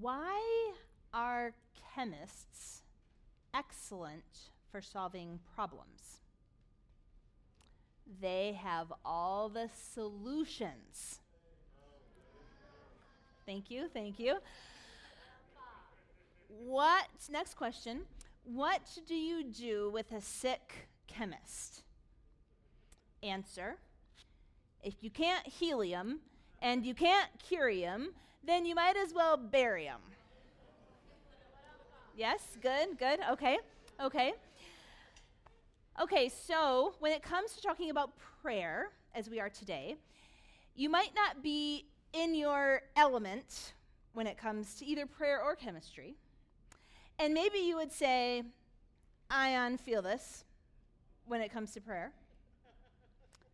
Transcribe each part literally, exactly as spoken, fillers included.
Why are chemists excellent for solving problems? They have all the solutions. Thank you, thank you. What, next question, what do you do with a sick chemist? Answer, if you can't heal him and you can't cure him, then you might as well bury him. Yes, good, good, okay, okay. Okay, so when it comes to talking about prayer, as we are today, you might not be in your element when it comes to either prayer or chemistry. And maybe you would say, I unfeel this when it comes to prayer.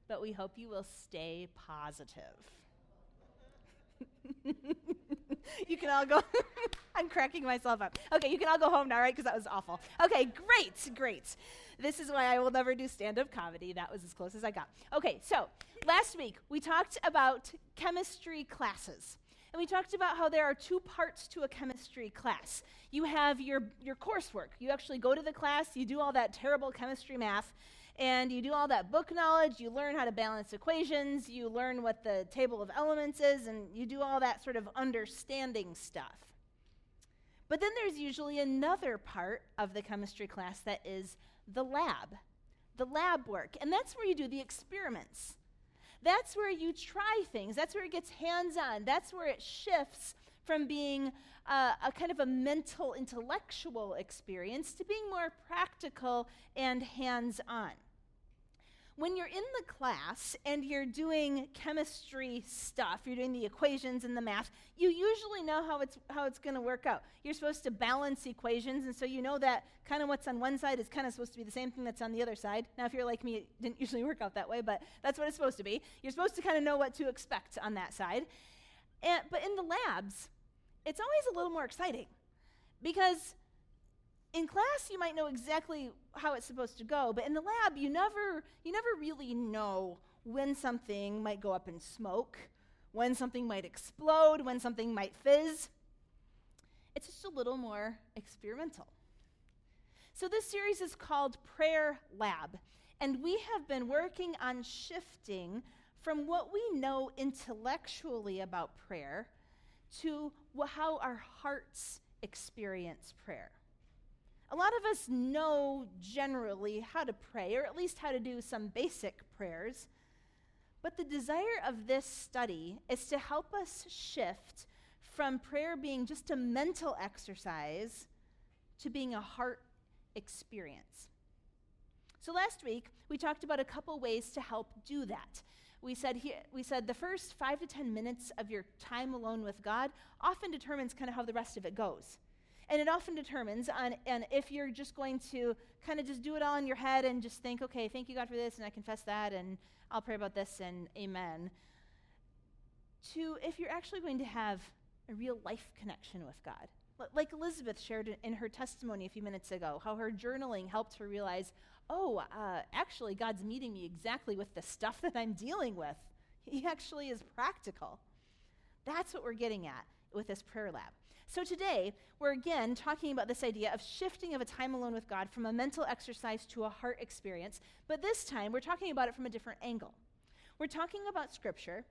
But we hope you will stay positive. You can all go, I'm cracking myself up. Okay, you can all go home now, right? Because that was awful. Okay, great, great. This is why I will never do stand-up comedy. That was as close as I got. Okay, so last week we talked about chemistry classes. And we talked about how there are two parts to a chemistry class. You have your, your coursework. You actually go to the class, you do all that terrible chemistry math, and you do all that book knowledge, you learn how to balance equations, you learn what the table of elements is, and you do all that sort of understanding stuff. But then there's usually another part of the chemistry class that is the lab, the lab work. And that's where you do the experiments. That's where you try things. That's where it gets hands-on. That's where it shifts from being uh, a kind of a mental, intellectual experience to being more practical and hands-on. When you're in the class and you're doing chemistry stuff, you're doing the equations and the math, you usually know how it's how it's going to work out. You're supposed to balance equations, and so you know that kind of what's on one side is kind of supposed to be the same thing that's on the other side. Now, if you're like me, it didn't usually work out that way, but that's what it's supposed to be. You're supposed to kind of know what to expect on that side. And, but in the labs, it's always a little more exciting because in class, you might know exactly how it's supposed to go, but in the lab, you never you never really know when something might go up in smoke, when something might explode, when something might fizz. It's just a little more experimental. So this series is called Prayer Lab, and we have been working on shifting from what we know intellectually about prayer to how our hearts experience prayer. A lot of us know generally how to pray, or at least how to do some basic prayers, but the desire of this study is to help us shift from prayer being just a mental exercise to being a heart experience. So last week, we talked about a couple ways to help do that. We said he, we said the first five to ten minutes of your time alone with God often determines kind of how the rest of it goes. And it often determines on, and if you're just going to kind of just do it all in your head and just think, okay, thank you, God, for this, and I confess that, and I'll pray about this, and amen, to if you're actually going to have a real life connection with God. Like Elizabeth shared in her testimony a few minutes ago, how her journaling helped her realize, oh, uh, actually, God's meeting me exactly with the stuff that I'm dealing with. He actually is practical. That's what we're getting at with this prayer lab. So today, we're again talking about this idea of shifting of a time alone with God from a mental exercise to a heart experience, but this time we're talking about it from a different angle. We're talking about Scripture,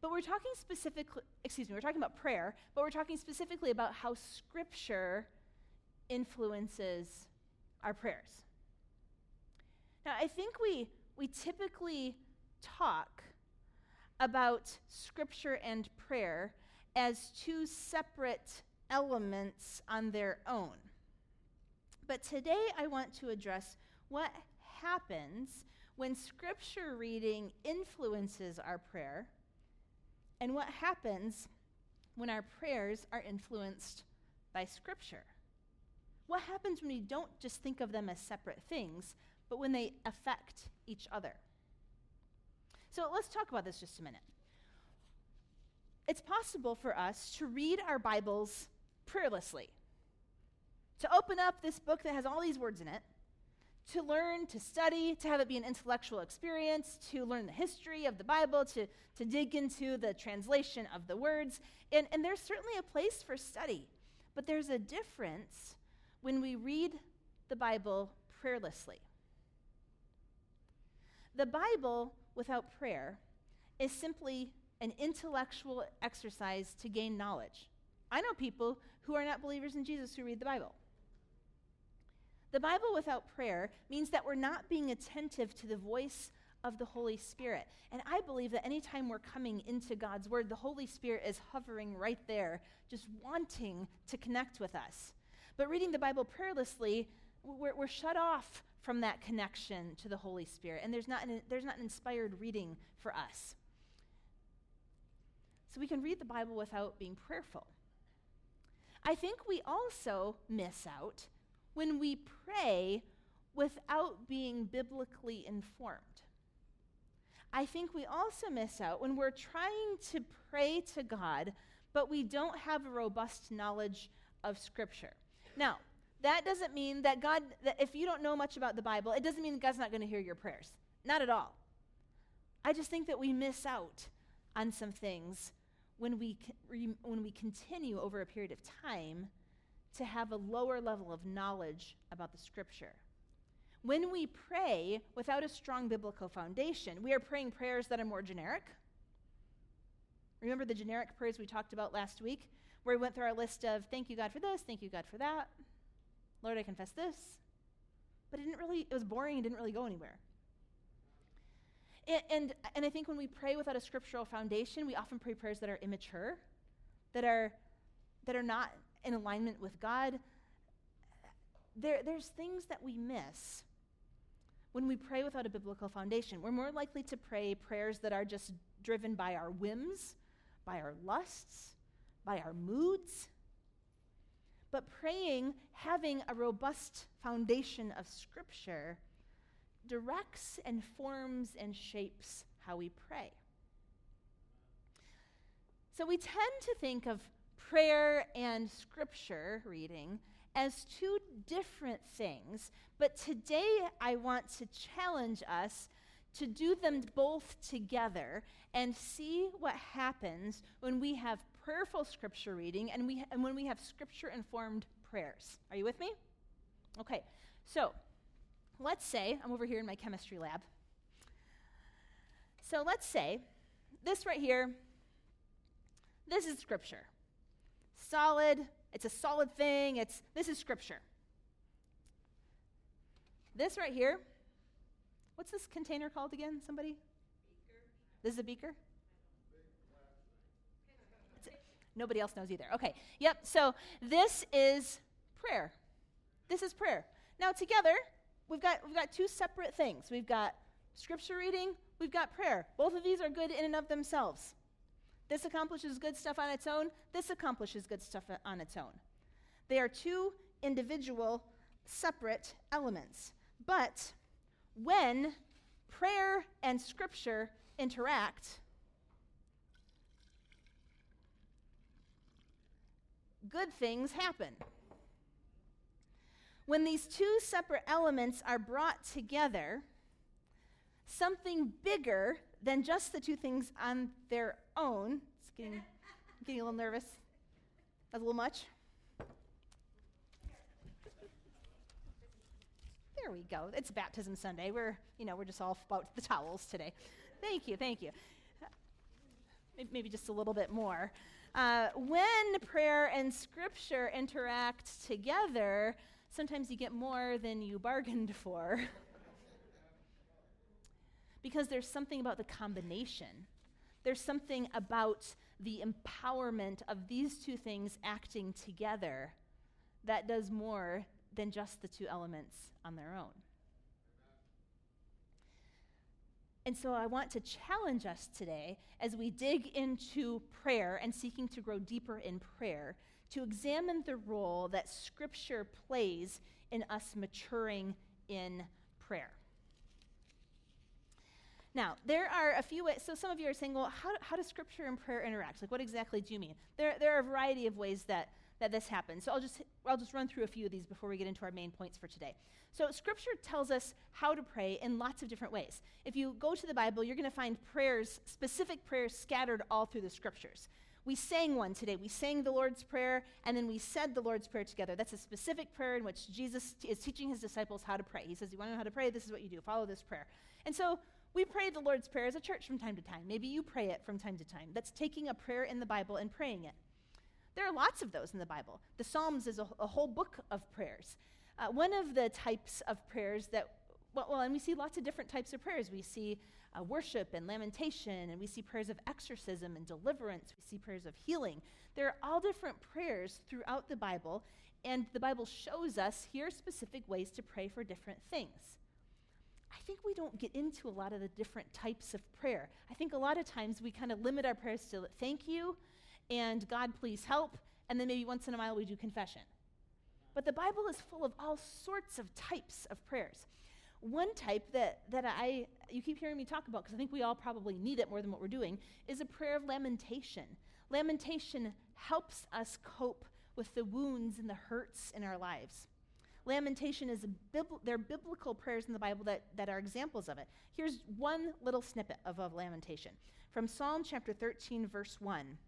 but we're talking specifically, excuse me, we're talking about prayer, but we're talking specifically about how Scripture influences our prayers. Now, I think we, we typically talk about Scripture and prayer as two separate elements on their own. But today I want to address what happens when Scripture reading influences our prayer and what happens when our prayers are influenced by Scripture. What happens when we don't just think of them as separate things, but when they affect each other? So let's talk about this just a minute. It's possible for us to read our Bibles prayerlessly, to open up this book that has all these words in it, to learn, to study, to have it be an intellectual experience, to learn the history of the Bible, to, to dig into the translation of the words. And, and there's certainly a place for study But there's a difference when we read the Bible prayerlessly. The Bible without prayer is simply an intellectual exercise to gain knowledge. I know people who are not believers in Jesus who read the Bible. The Bible without prayer means that we're not being attentive to the voice of the Holy Spirit. And I believe that anytime we're coming into God's Word, the Holy Spirit is hovering right there, just wanting to connect with us. But reading the Bible prayerlessly, we're, we're shut off from that connection to the Holy Spirit, and there's not an, there's not an inspired reading for us. So we can read the Bible without being prayerful. I think we also miss out when we pray without being biblically informed. I think we also miss out when we're trying to pray to God, but we don't have a robust knowledge of Scripture. Now, that doesn't mean that God, that if you don't know much about the Bible, it doesn't mean God's not going to hear your prayers. Not at all. I just think that we miss out on some things when we, when we continue over a period of time to have a lower level of knowledge about the Scripture. When we pray without a strong biblical foundation, we are praying prayers that are more generic. Remember the generic prayers we talked about last week, where we went through our list of, thank you, God, for this, thank you, God, for that. Lord, I confess this. But it didn't really, it was boring, it didn't really go anywhere. And, and and I think when we pray without a scriptural foundation, we often pray prayers that are immature, that are that are not in alignment with God. There, there's things that we miss when we pray without a biblical foundation. We're more likely to pray prayers that are just driven by our whims, by our lusts, by our moods. But praying, having a robust foundation of Scripture, directs and forms and shapes how we pray. So we tend to think of prayer and Scripture reading as two different things, but today I want to challenge us to do them both together and see what happens when we have prayerful Scripture reading and, we, and when we have Scripture-informed prayers. Are you with me? Okay, so let's say, I'm over here in my chemistry lab. So let's say, this right here, this is Scripture. Solid, it's a solid thing, it's, this is Scripture. This right here, what's this container called again, somebody? Beaker. This is a beaker? It's a, nobody else knows either. Okay, yep, so this is prayer. This is prayer. Now together, We've got, we've got two separate things. We've got Scripture reading, we've got prayer. Both of these are good in and of themselves. This accomplishes good stuff on its own. This accomplishes good stuff on its own. They are two individual, separate elements. But when prayer and Scripture interact, good things happen. When these two separate elements are brought together, something bigger than just the two things on their own, it's getting, I'm getting a little nervous, that's a little much. There we go, it's Baptism Sunday, we're, you know, we're just all about the towels today. Thank you, thank you. Maybe just a little bit more. Uh, when prayer and Scripture interact together, sometimes you get more than you bargained for because there's something about the combination. There's something about the empowerment of these two things acting together that does more than just the two elements on their own. And so I want to challenge us today as we dig into prayer and seeking to grow deeper in prayer to examine the role that Scripture plays in us maturing in prayer. Now, there are a few ways, so some of you are saying, well, how, how does Scripture and prayer interact? Like, what exactly do you mean? There, there are a variety of ways that, that this happens, so I'll just, I'll just run through a few of these before we get into our main points for today. So Scripture tells us how to pray in lots of different ways. If you go to the Bible, you're going to find prayers, specific prayers scattered all through the Scriptures. We sang one today. We sang the Lord's Prayer, and then we said the Lord's Prayer together. That's a specific prayer in which Jesus t- is teaching his disciples how to pray. He says, you want to know how to pray? This is what you do. Follow this prayer. And so we pray the Lord's Prayer as a church from time to time. Maybe you pray it from time to time. That's taking a prayer in the Bible and praying it. There are lots of those in the Bible. The Psalms is a, a whole book of prayers. Uh, one of the types of prayers that, well, well, and we see lots of different types of prayers. We see uh, worship and lamentation, and we see prayers of exorcism and deliverance. We see prayers of healing. There are all different prayers throughout the Bible, and the Bible shows us here specific ways to pray for different things. I think we don't get into a lot of the different types of prayer. I think a lot of times we kind of limit our prayers to thank you, and God, please help, and then maybe once in a while we do confession. But the Bible is full of all sorts of types of prayers. One type that, that I, you keep hearing me talk about, because I think we all probably need it more than what we're doing, is a prayer of lamentation. Lamentation helps us cope with the wounds and the hurts in our lives. Lamentation is, a bibl- there are biblical prayers in the Bible that, that are examples of it. Here's one little snippet of, of lamentation. From Psalm chapter thirteen, verse one,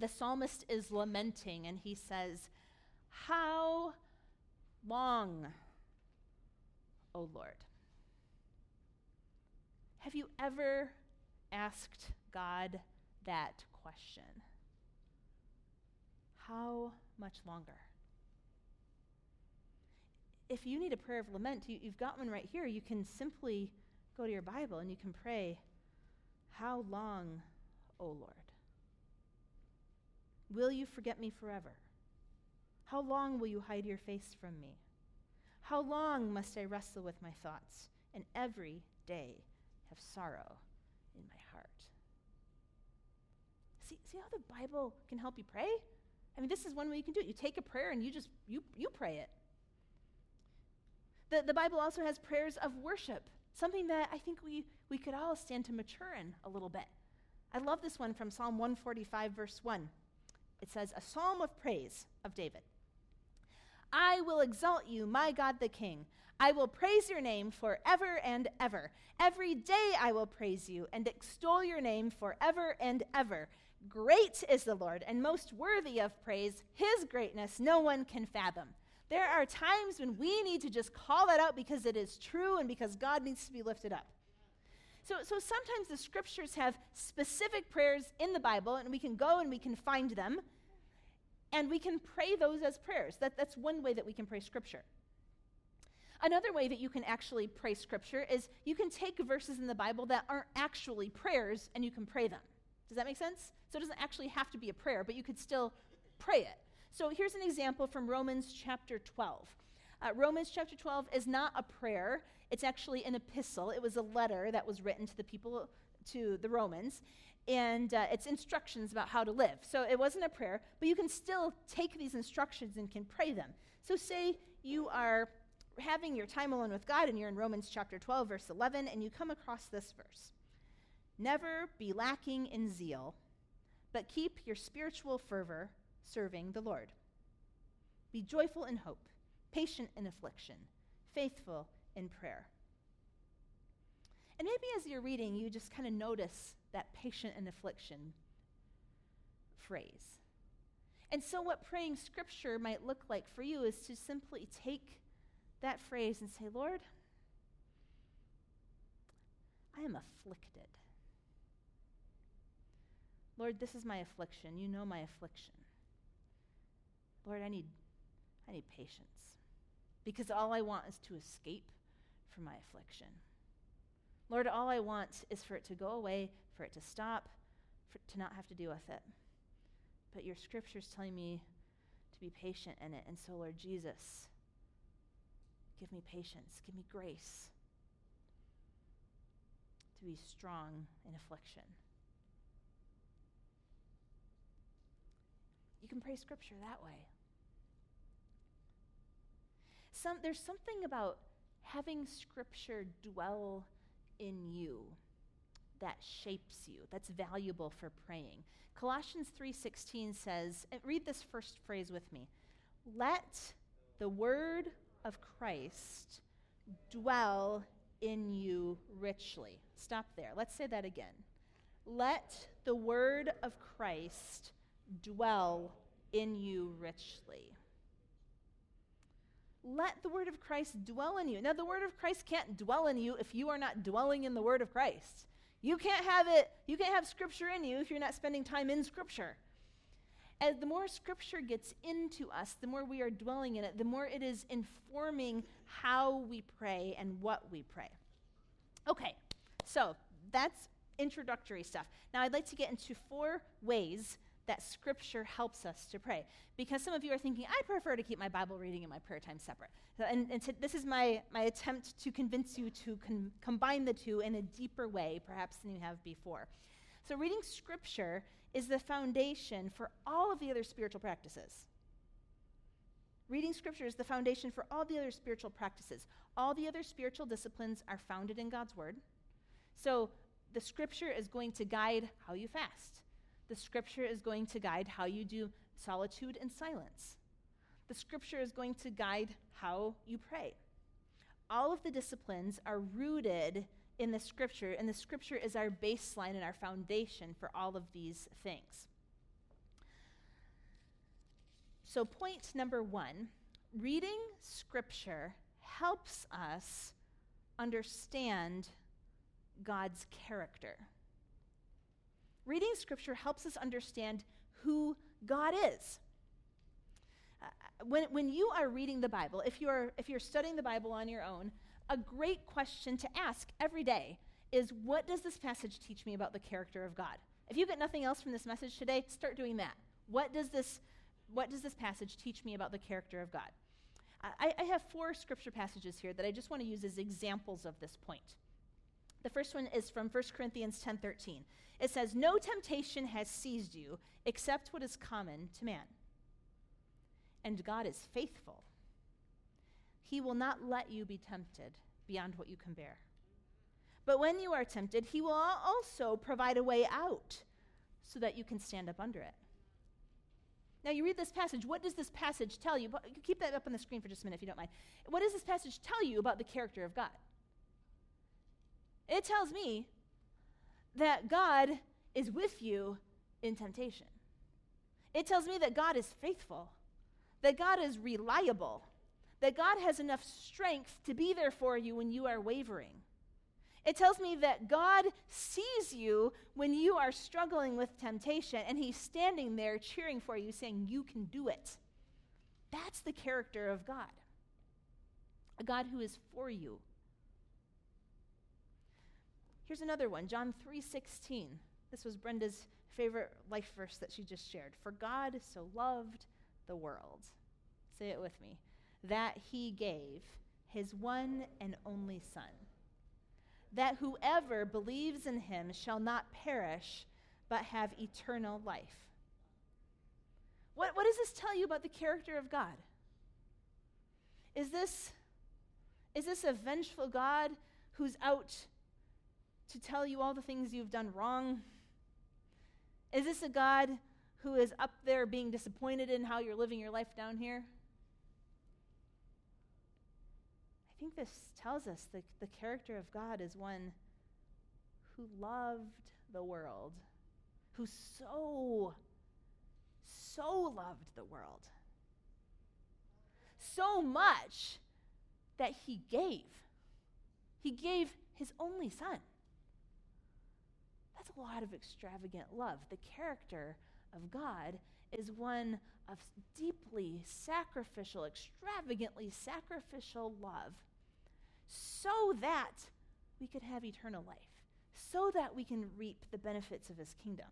the psalmist is lamenting, and he says, how long, O Lord, have you ever asked God that question? How much longer? If you need a prayer of lament, you, you've got one right here. You can simply go to your Bible and you can pray, how long, O Lord? Will you forget me forever? How long will you hide your face from me? How long must I wrestle with my thoughts and every day have sorrow in my heart? See, see how the Bible can help you pray? I mean, this is one way you can do it. You take a prayer and you just, you, you pray it. The, the Bible also has prayers of worship, something that I think we, we could all stand to mature in a little bit. I love this one from Psalm one forty-five, verse one. It says, a psalm of praise of David. I will exalt you, my God the King. I will praise your name forever and ever. Every day I will praise you and extol your name forever and ever. Great is the Lord and most worthy of praise. His greatness no one can fathom. There are times when we need to just call that out because it is true and because God needs to be lifted up. So, so sometimes the scriptures have specific prayers in the Bible, and we can go and we can find them, and we can pray those as prayers. That, that's one way that we can pray scripture. Another way that you can actually pray scripture is you can take verses in the Bible that aren't actually prayers, and you can pray them. Does that make sense? So it doesn't actually have to be a prayer, but you could still pray it. So here's an example from Romans chapter twelve. Uh, Romans chapter twelve is not a prayer. It's actually an epistle. It was a letter that was written to the people, to the Romans, and uh, it's instructions about how to live. So it wasn't a prayer, but you can still take these instructions and can pray them. So say you are having your time alone with God, and you're in Romans chapter twelve, verse eleven, and you come across this verse. Never be lacking in zeal, but keep your spiritual fervor serving the Lord. Be joyful in hope, patient in affliction, faithful in prayer. And maybe as you're reading, you just kind of notice that patient in affliction phrase. And so what praying scripture might look like for you is to simply take that phrase and say, Lord, I am afflicted. Lord, this is my affliction. You know my affliction. Lord, I need, I need patience, because all I want is to escape from my affliction. Lord, all I want is for it to go away, for it to stop, for to not have to deal with it. But your scripture is telling me to be patient in it. And so, Lord Jesus, give me patience, give me grace to be strong in affliction. You can pray scripture that way. Some, there's something about having scripture dwell in you that shapes you, that's valuable for praying. Colossians three sixteen says, read this first phrase with me, let the word of Christ dwell in you richly. Stop there. Let's say that again. Let the word of Christ dwell in you richly. Let the word of Christ dwell in you. Now, the word of Christ can't dwell in you if you are not dwelling in the word of Christ. You can't have it, you can't have Scripture in you if you're not spending time in Scripture. As the more Scripture gets into us, the more we are dwelling in it, the more it is informing how we pray and what we pray. Okay, so that's introductory stuff. Now, I'd like to get into four ways that Scripture helps us to pray, because some of you are thinking, I prefer to keep my Bible reading and my prayer time separate. So, and and t- this is my, my attempt to convince you to con- combine the two in a deeper way, perhaps, than you have before. So reading Scripture is the foundation for all of the other spiritual practices. Reading Scripture is the foundation for all the other spiritual practices. All the other spiritual disciplines are founded in God's Word. So the Scripture is going to guide how you fast. The Scripture is going to guide how you do solitude and silence. The Scripture is going to guide how you pray. All of the disciplines are rooted in the Scripture, and the Scripture is our baseline and our foundation for all of these things. So point number one, reading Scripture helps us understand God's character. Reading Scripture helps us understand who God is. Uh, when, when you are reading the Bible, if you're if you're studying the Bible on your own, a great question to ask every day is, what does this passage teach me about the character of God? If you get nothing else from this message today, start doing that. What does this, what does this passage teach me about the character of God? I, I have four Scripture passages here that I just want to use as examples of this point. The first one is from First Corinthians ten thirteen. It says, "No temptation has seized you except what is common to man. And God is faithful. He will not let you be tempted beyond what you can bear. But when you are tempted, he will also provide a way out so that you can stand up under it." Now you read this passage. What does this passage tell you? Keep that up on the screen for just a minute if you don't mind. What does this passage tell you about the character of God? It tells me that God is with you in temptation. It tells me that God is faithful, that God is reliable, that God has enough strength to be there for you when you are wavering. It tells me that God sees you when you are struggling with temptation, and he's standing there cheering for you, saying, "You can do it." That's the character of God, a God who is for you. Here's another one, John three sixteen. This was Brenda's favorite life verse that she just shared. "For God so loved the world," say it with me, "that he gave his one and only Son, that whoever believes in him shall not perish, but have eternal life." What, what does this tell you about the character of God? Is this, is this a vengeful God who's out to tell you all the things you've done wrong? Is this a God who is up there being disappointed in how you're living your life down here? I think this tells us that the character of God is one who loved the world, who so, so loved the world, so much that he gave. He gave his only Son. That's a lot of extravagant love. The character of God is one of deeply sacrificial, extravagantly sacrificial love, so that we could have eternal life, so that we can reap the benefits of his kingdom.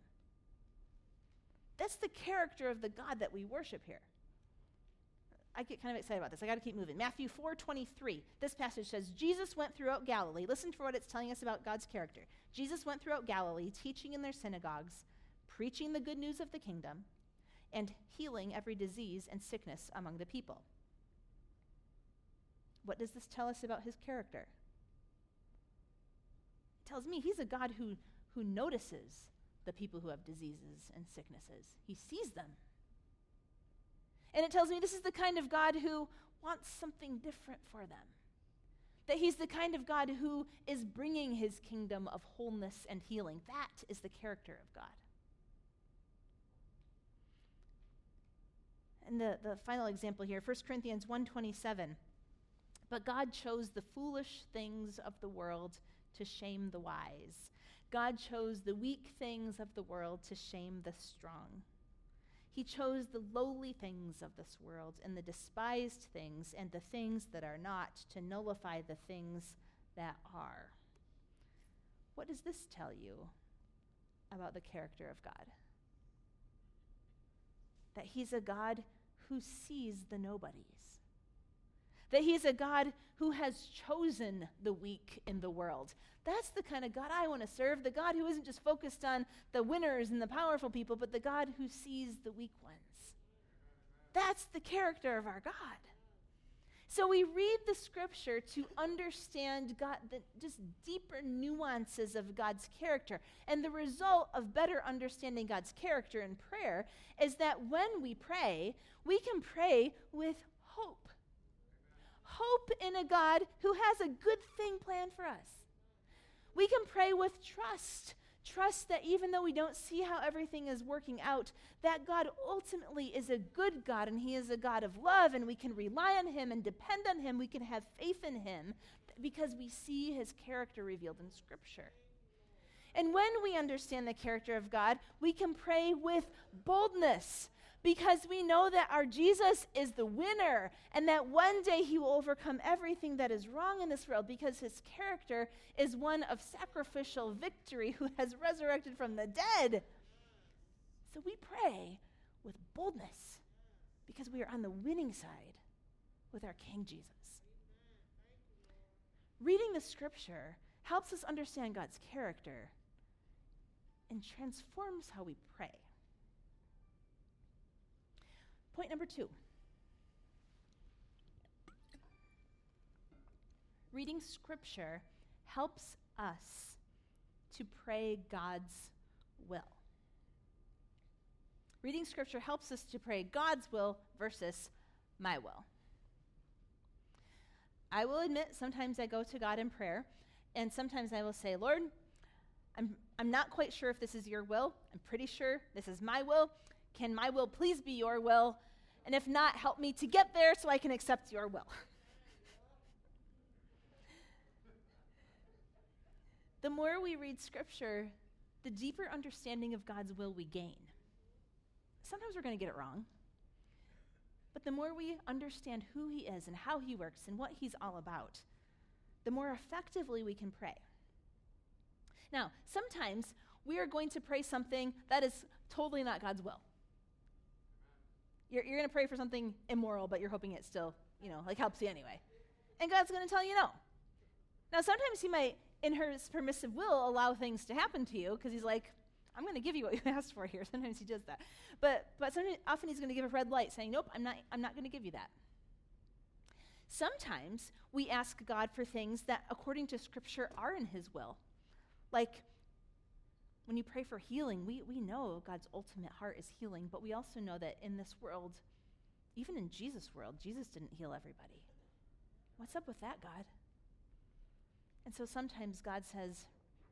That's the character of the God that we worship here. I get kind of excited about this. I got to keep moving. Matthew four twenty-three. This passage says, "Jesus went throughout Galilee." Listen for what it's telling us about God's character. "Jesus went throughout Galilee, teaching in their synagogues, preaching the good news of the kingdom, and healing every disease and sickness among the people." What does this tell us about his character? It tells me he's a God who, who notices the people who have diseases and sicknesses. He sees them. And it tells me this is the kind of God who wants something different for them, that he's the kind of God who is bringing his kingdom of wholeness and healing. That is the character of God. and the, the final example here, First Corinthians one twenty-seven. But God chose the foolish things of the world to shame the wise. God chose the weak things of the world to shame the strong. He chose the lowly things of this world and the despised things and the things that are not to nullify the things that are. What does this tell you about the character of God? That he's a God who sees the nobodies. That he's a God who has chosen the weak in the world. That's the kind of God I want to serve, the God who isn't just focused on the winners and the powerful people, but the God who sees the weak ones. That's the character of our God. So we read the Scripture to understand God, the just deeper nuances of God's character. And the result of better understanding God's character in prayer is that when we pray, we can pray with hope. Hope in a God who has a good thing planned for us. We can pray with trust. Trust that even though we don't see how everything is working out, that God ultimately is a good God, and he is a God of love, and we can rely on him and depend on him. We can have faith in him because we see his character revealed in Scripture. And when we understand the character of God, we can pray with boldness, because we know that our Jesus is the winner and that one day he will overcome everything that is wrong in this world, because his character is one of sacrificial victory, who has resurrected from the dead. So we pray with boldness because we are on the winning side with our King Jesus. Reading the Scripture helps us understand God's character and transforms how we pray. Point number two. Reading Scripture helps us to pray God's will. Reading Scripture helps us to pray God's will versus my will. I will admit, sometimes I go to God in prayer, and sometimes I will say, Lord, I'm, I'm not quite sure if this is your will. I'm pretty sure this is my will. Can my will please be your will? And if not, help me to get there so I can accept your will. The more we read Scripture, the deeper understanding of God's will we gain. Sometimes we're going to get it wrong. But the more we understand who he is and how he works and what he's all about, the more effectively we can pray. Now, sometimes we are going to pray something that is totally not God's will. You're, you're going to pray for something immoral, but you're hoping it still, you know, like helps you anyway. And God's going to tell you no. Now, sometimes he might, in his permissive will, allow things to happen to you because he's like, I'm going to give you what you asked for here. Sometimes he does that. But but sometimes, often he's going to give a red light saying, nope, I'm not, I'm not going to give you that. Sometimes we ask God for things that, according to Scripture, are in his will. Like, when you pray for healing, we, we know God's ultimate heart is healing, but we also know that in this world, even in Jesus' world, Jesus didn't heal everybody. What's up with that, God? And so sometimes God says,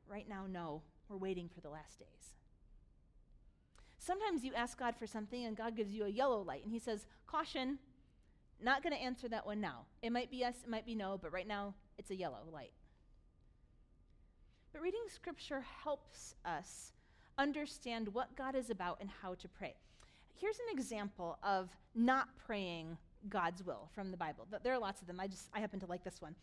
right now, no, we're waiting for the last days. Sometimes you ask God for something, and God gives you a yellow light, and he says, caution, not going to answer that one now. It might be yes, it might be no, but right now, it's a yellow light. But reading Scripture helps us understand what God is about and how to pray. Here's an example of not praying God's will from the Bible. There are lots of them. I just I happen to like this one.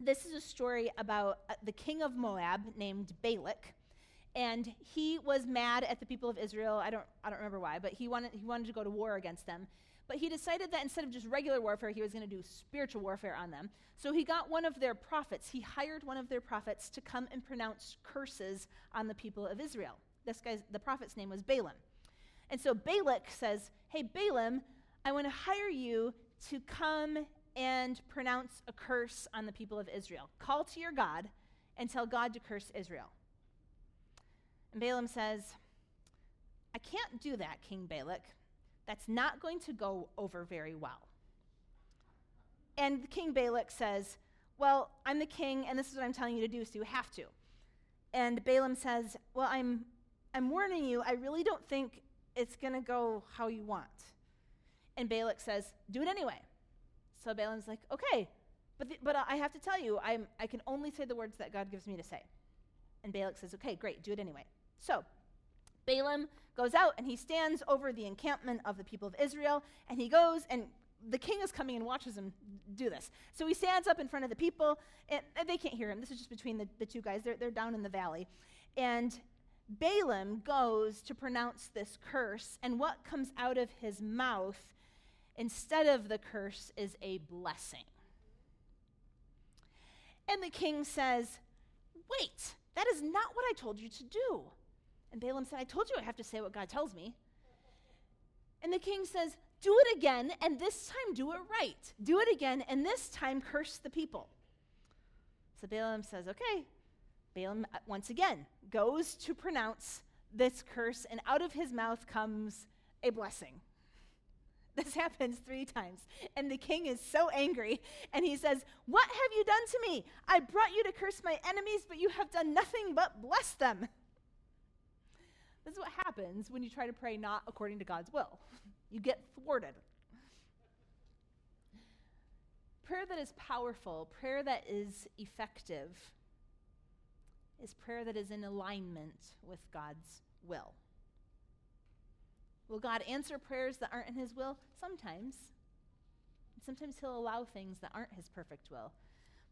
This is a story about uh, the king of Moab named Balak, and he was mad at the people of Israel. I don't I don't remember why, but he wanted he wanted to go to war against them. But he decided that instead of just regular warfare, he was going to do spiritual warfare on them. So he got one of their prophets. He hired one of their prophets to come and pronounce curses on the people of Israel. This guy's, the prophet's name was Balaam. And so Balak says, hey, Balaam, I want to hire you to come and pronounce a curse on the people of Israel. Call to your God and tell God to curse Israel. And Balaam says, I can't do that, King Balak. That's not going to go over very well. And King Balak says, well, I'm the king, and this is what I'm telling you to do, so you have to. And Balaam says, well, I'm I'm warning you, I really don't think it's going to go how you want. And Balak says, do it anyway. So Balaam's like, okay, but the, but I have to tell you, I'm I can only say the words that God gives me to say. And Balak says, okay, great, do it anyway. So Balaam goes out and he stands over the encampment of the people of Israel, and he goes, and the king is coming and watches him do this. So he stands up in front of the people, and, and they can't hear him. This is just between the, the two guys. They're, they're down in the valley. And Balaam goes to pronounce this curse, and what comes out of his mouth instead of the curse is a blessing. And the king says, wait, that is not what I told you to do. And Balaam said, I told you I have to say what God tells me. And the king says, do it again, and this time do it right. Do it again, and this time curse the people. So Balaam says, okay. Balaam, once again, goes to pronounce this curse, and out of his mouth comes a blessing. This happens three times, and the king is so angry, and he says, what have you done to me? I brought you to curse my enemies, but you have done nothing but bless them. This is what happens when you try to pray not according to God's will. You get thwarted. Prayer that is powerful, prayer that is effective, is prayer that is in alignment with God's will. Will God answer prayers that aren't in his will? Sometimes. Sometimes he'll allow things that aren't his perfect will.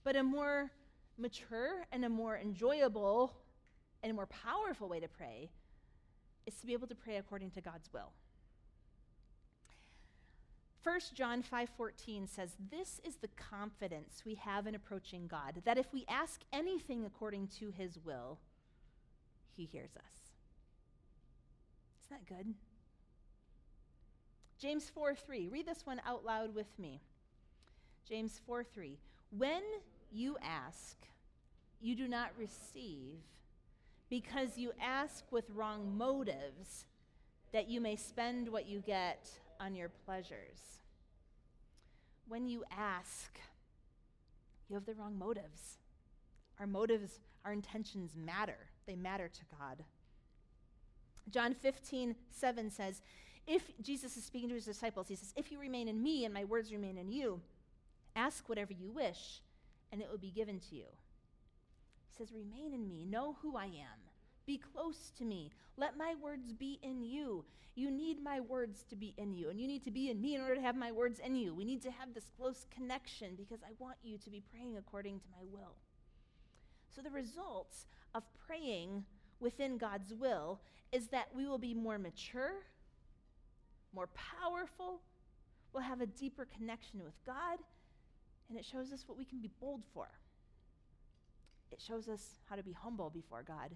But a more mature and a more enjoyable and a more powerful way to pray is to be able to pray according to God's will. First John five fourteen says, this is the confidence we have in approaching God, that if we ask anything according to his will, he hears us. Isn't that good? James four three, read this one out loud with me. James four three, when you ask, you do not receive, because you ask with wrong motives, that you may spend what you get on your pleasures. When you ask, you have the wrong motives. Our motives, our intentions matter. They matter to God. John fifteen seven says, if Jesus is speaking to his disciples, he says, if you remain in me and my words remain in you, ask whatever you wish, and it will be given to you. He says, remain in me, know who I am, be close to me, let my words be in you. You need my words to be in you, and you need to be in me in order to have my words in you. We need to have this close connection because I want you to be praying according to my will. So the results of praying within God's will is that we will be more mature, more powerful, we'll have a deeper connection with God, and it shows us what we can be bold for. It shows us how to be humble before God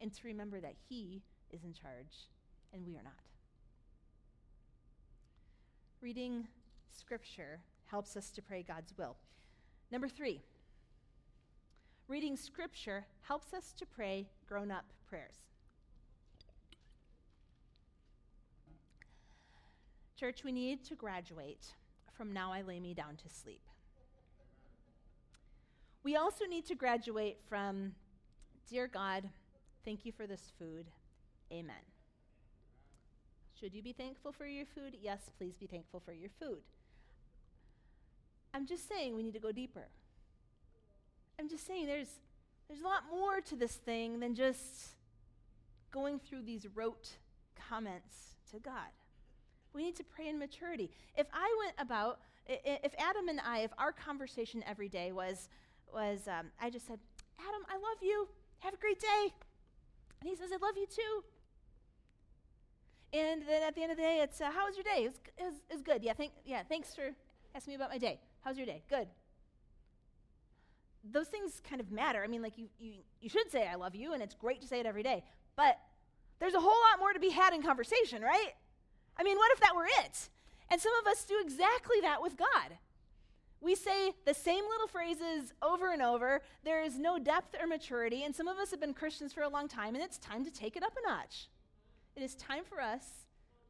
and to remember that he is in charge and we are not. Reading Scripture helps us to pray God's will. Number three, reading Scripture helps us to pray grown-up prayers. Church, we need to graduate from now I lay me down to sleep. We also need to graduate from dear God, thank you for this food, amen. Should you be thankful for your food? Yes, please be thankful for your food. I'm just saying we need to go deeper. I'm just saying there's there's a lot more to this thing than just going through these rote comments to God. We need to pray in maturity. If I went about, if Adam and I, if our conversation every day was, was um, I just said, Adam, I love you. Have a great day. And he says, I love you too. And then at the end of the day, it's, uh, how was your day? It was, it was, it was good. Yeah, thank, yeah, thanks for asking me about my day. How's your day? Good. Those things kind of matter. I mean, like you, you, you should say I love you, and it's great to say it every day. But there's a whole lot more to be had in conversation, right? I mean, what if that were it? And some of us do exactly that with God. We say the same little phrases over and over. There is no depth or maturity, and some of us have been Christians for a long time, and it's time to take it up a notch. It is time for us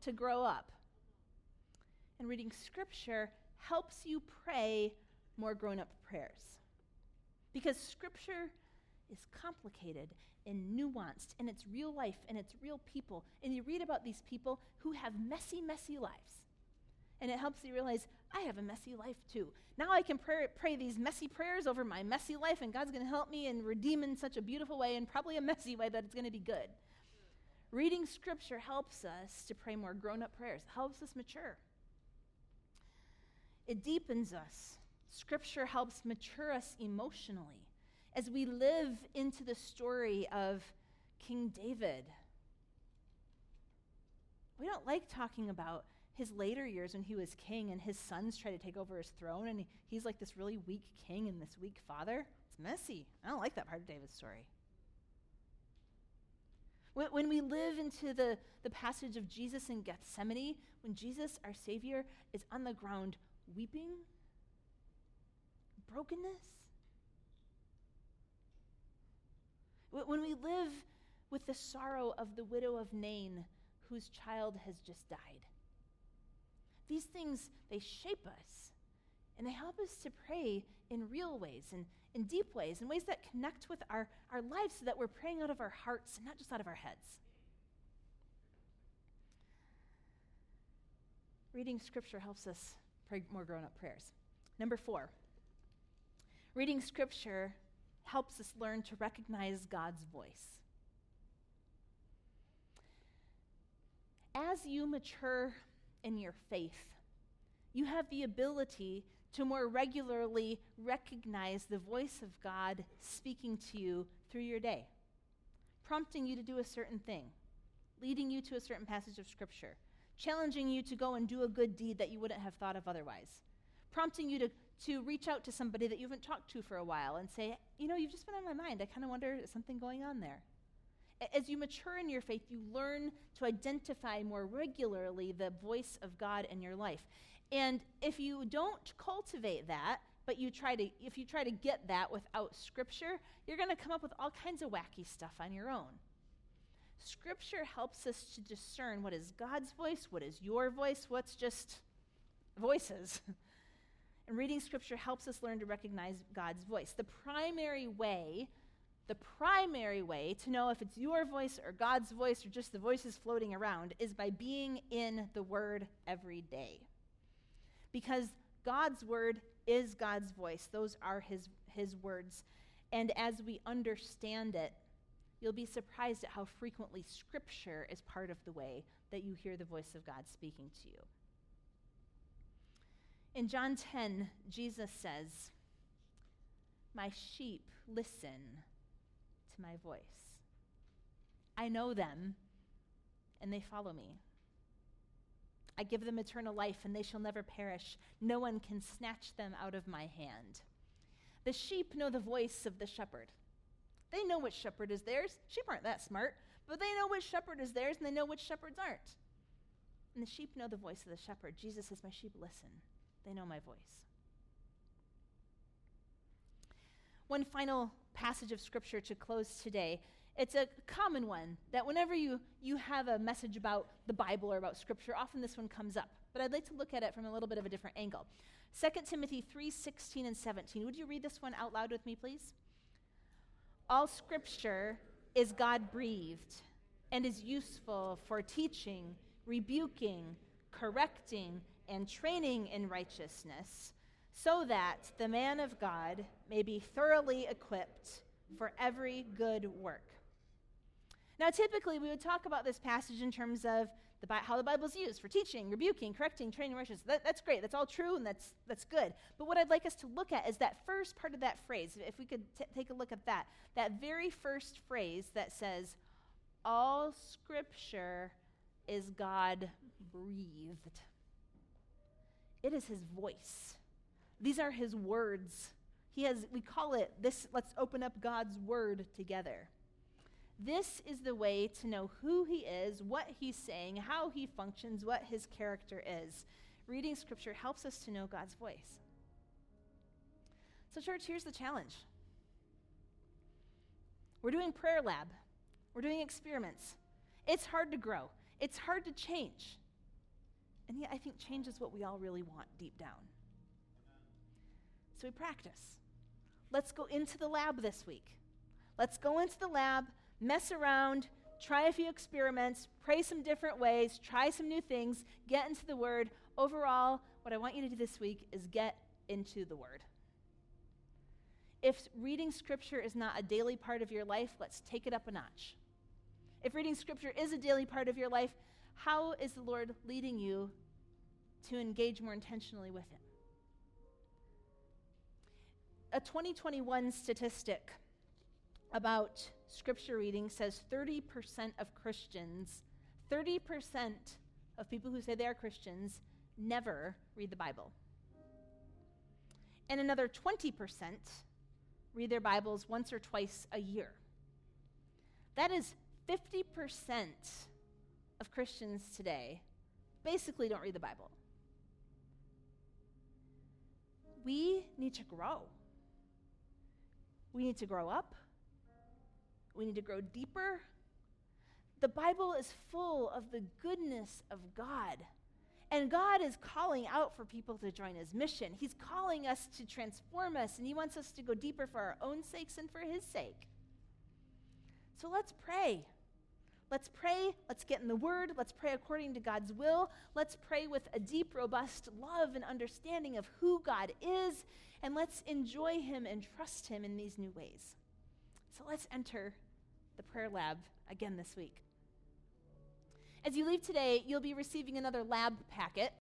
to grow up. And reading Scripture helps you pray more grown-up prayers because Scripture is complicated and nuanced, and it's real life, and it's real people, and you read about these people who have messy, messy lives, And it helps you realize, I have a messy life too. Now I can pray, pray these messy prayers over my messy life, and God's going to help me and redeem in such a beautiful way, and probably a messy way, that it's going to be good. Reading Scripture helps us to pray more grown-up prayers. It helps us mature. It deepens us. Scripture helps mature us emotionally as we live into the story of King David. We don't like talking about his later years when he was king and his sons try to take over his throne, and he, he's like this really weak king and this weak father. It's messy. I don't like that part of David's story. When, when we live into the, the passage of Jesus in Gethsemane, when Jesus, our Savior, is on the ground weeping, brokenness. When we live with the sorrow of the widow of Nain, whose child has just died. These things, they shape us, and they help us to pray in real ways and in deep ways, in ways that connect with our, our lives, so that we're praying out of our hearts and not just out of our heads. Reading Scripture helps us pray more grown-up prayers. Number four, reading Scripture helps us learn to recognize God's voice. As you mature in your faith, you have the ability to more regularly recognize the voice of God speaking to you through your day, prompting you to do a certain thing, leading you to a certain passage of Scripture, challenging you to go and do a good deed that you wouldn't have thought of otherwise, prompting you to, to reach out to somebody that you haven't talked to for a while and say, you know, you've just been on my mind. I kind of wonder, is something going on there? As you mature in your faith, you learn to identify more regularly the voice of God in your life. And if you don't cultivate that, but you try to, if you try to get that without Scripture, you're going to come up with all kinds of wacky stuff on your own. Scripture helps us to discern what is God's voice, what is your voice, what's just voices. And reading Scripture helps us learn to recognize God's voice. The primary way The primary way to know if it's your voice or God's voice or just the voices floating around is by being in the Word every day. Because God's Word is God's voice. Those are His, His words. And as we understand it, you'll be surprised at how frequently Scripture is part of the way that you hear the voice of God speaking to you. In John ten, Jesus says, "My sheep listen to my voice. I know them, and they follow me. I give them eternal life, and they shall never perish. No one can snatch them out of my hand. The sheep know the voice of the shepherd." They know which shepherd is theirs. Sheep aren't that smart, but they know which shepherd is theirs, and they know which shepherds aren't. And the sheep know the voice of the shepherd. Jesus says, "My sheep listen. They know my voice." One final passage of Scripture to close today. It's a common one that whenever you, you have a message about the Bible or about Scripture, often this one comes up. But I'd like to look at it from a little bit of a different angle. Second Timothy three sixteen and seventeen. Would you read this one out loud with me, please? "All Scripture is God-breathed and is useful for teaching, rebuking, correcting, and training in righteousness, so that the man of God may be thoroughly equipped for every good work." Now, typically, we would talk about this passage in terms of the, how the Bible is used for teaching, rebuking, correcting, training, righteousness. That, that's great. That's all true, and that's that's good. But what I'd like us to look at is that first part of that phrase. If we could t- take a look at that, that very first phrase that says, "All Scripture is God-breathed." It is His voice. These are His words. He has, we call it this, let's open up God's Word together. This is the way to know who He is, what He's saying, how He functions, what His character is. Reading Scripture helps us to know God's voice. So, church, here's the challenge. We're doing Prayer Lab. We're doing experiments. It's hard to grow. It's hard to change. And yet I think change is what we all really want deep down. So we practice. Let's go into the lab this week. Let's go into the lab, mess around, try a few experiments, pray some different ways, try some new things, get into the Word, overall, what I want you to do this week is get into the Word. If reading Scripture is not a daily part of your life, let's take it up a notch. If reading Scripture is a daily part of your life, how is the Lord leading you to engage more intentionally with Him? A twenty twenty-one statistic about Scripture reading says thirty percent of Christians, thirty percent of people who say they are Christians, never read the Bible. And another twenty percent read their Bibles once or twice a year. That is fifty percent of Christians today basically don't read the Bible. We need to grow. We need to grow up. We need to grow deeper. The Bible is full of the goodness of God. And God is calling out for people to join His mission. He's calling us to transform us, and He wants us to go deeper for our own sakes and for His sake. So let's pray. Let's pray. Let's get in the Word. Let's pray according to God's will. Let's pray with a deep, robust love and understanding of who God is, and let's enjoy Him and trust Him in these new ways. So let's enter the prayer lab again this week. As you leave today, you'll be receiving another lab packet.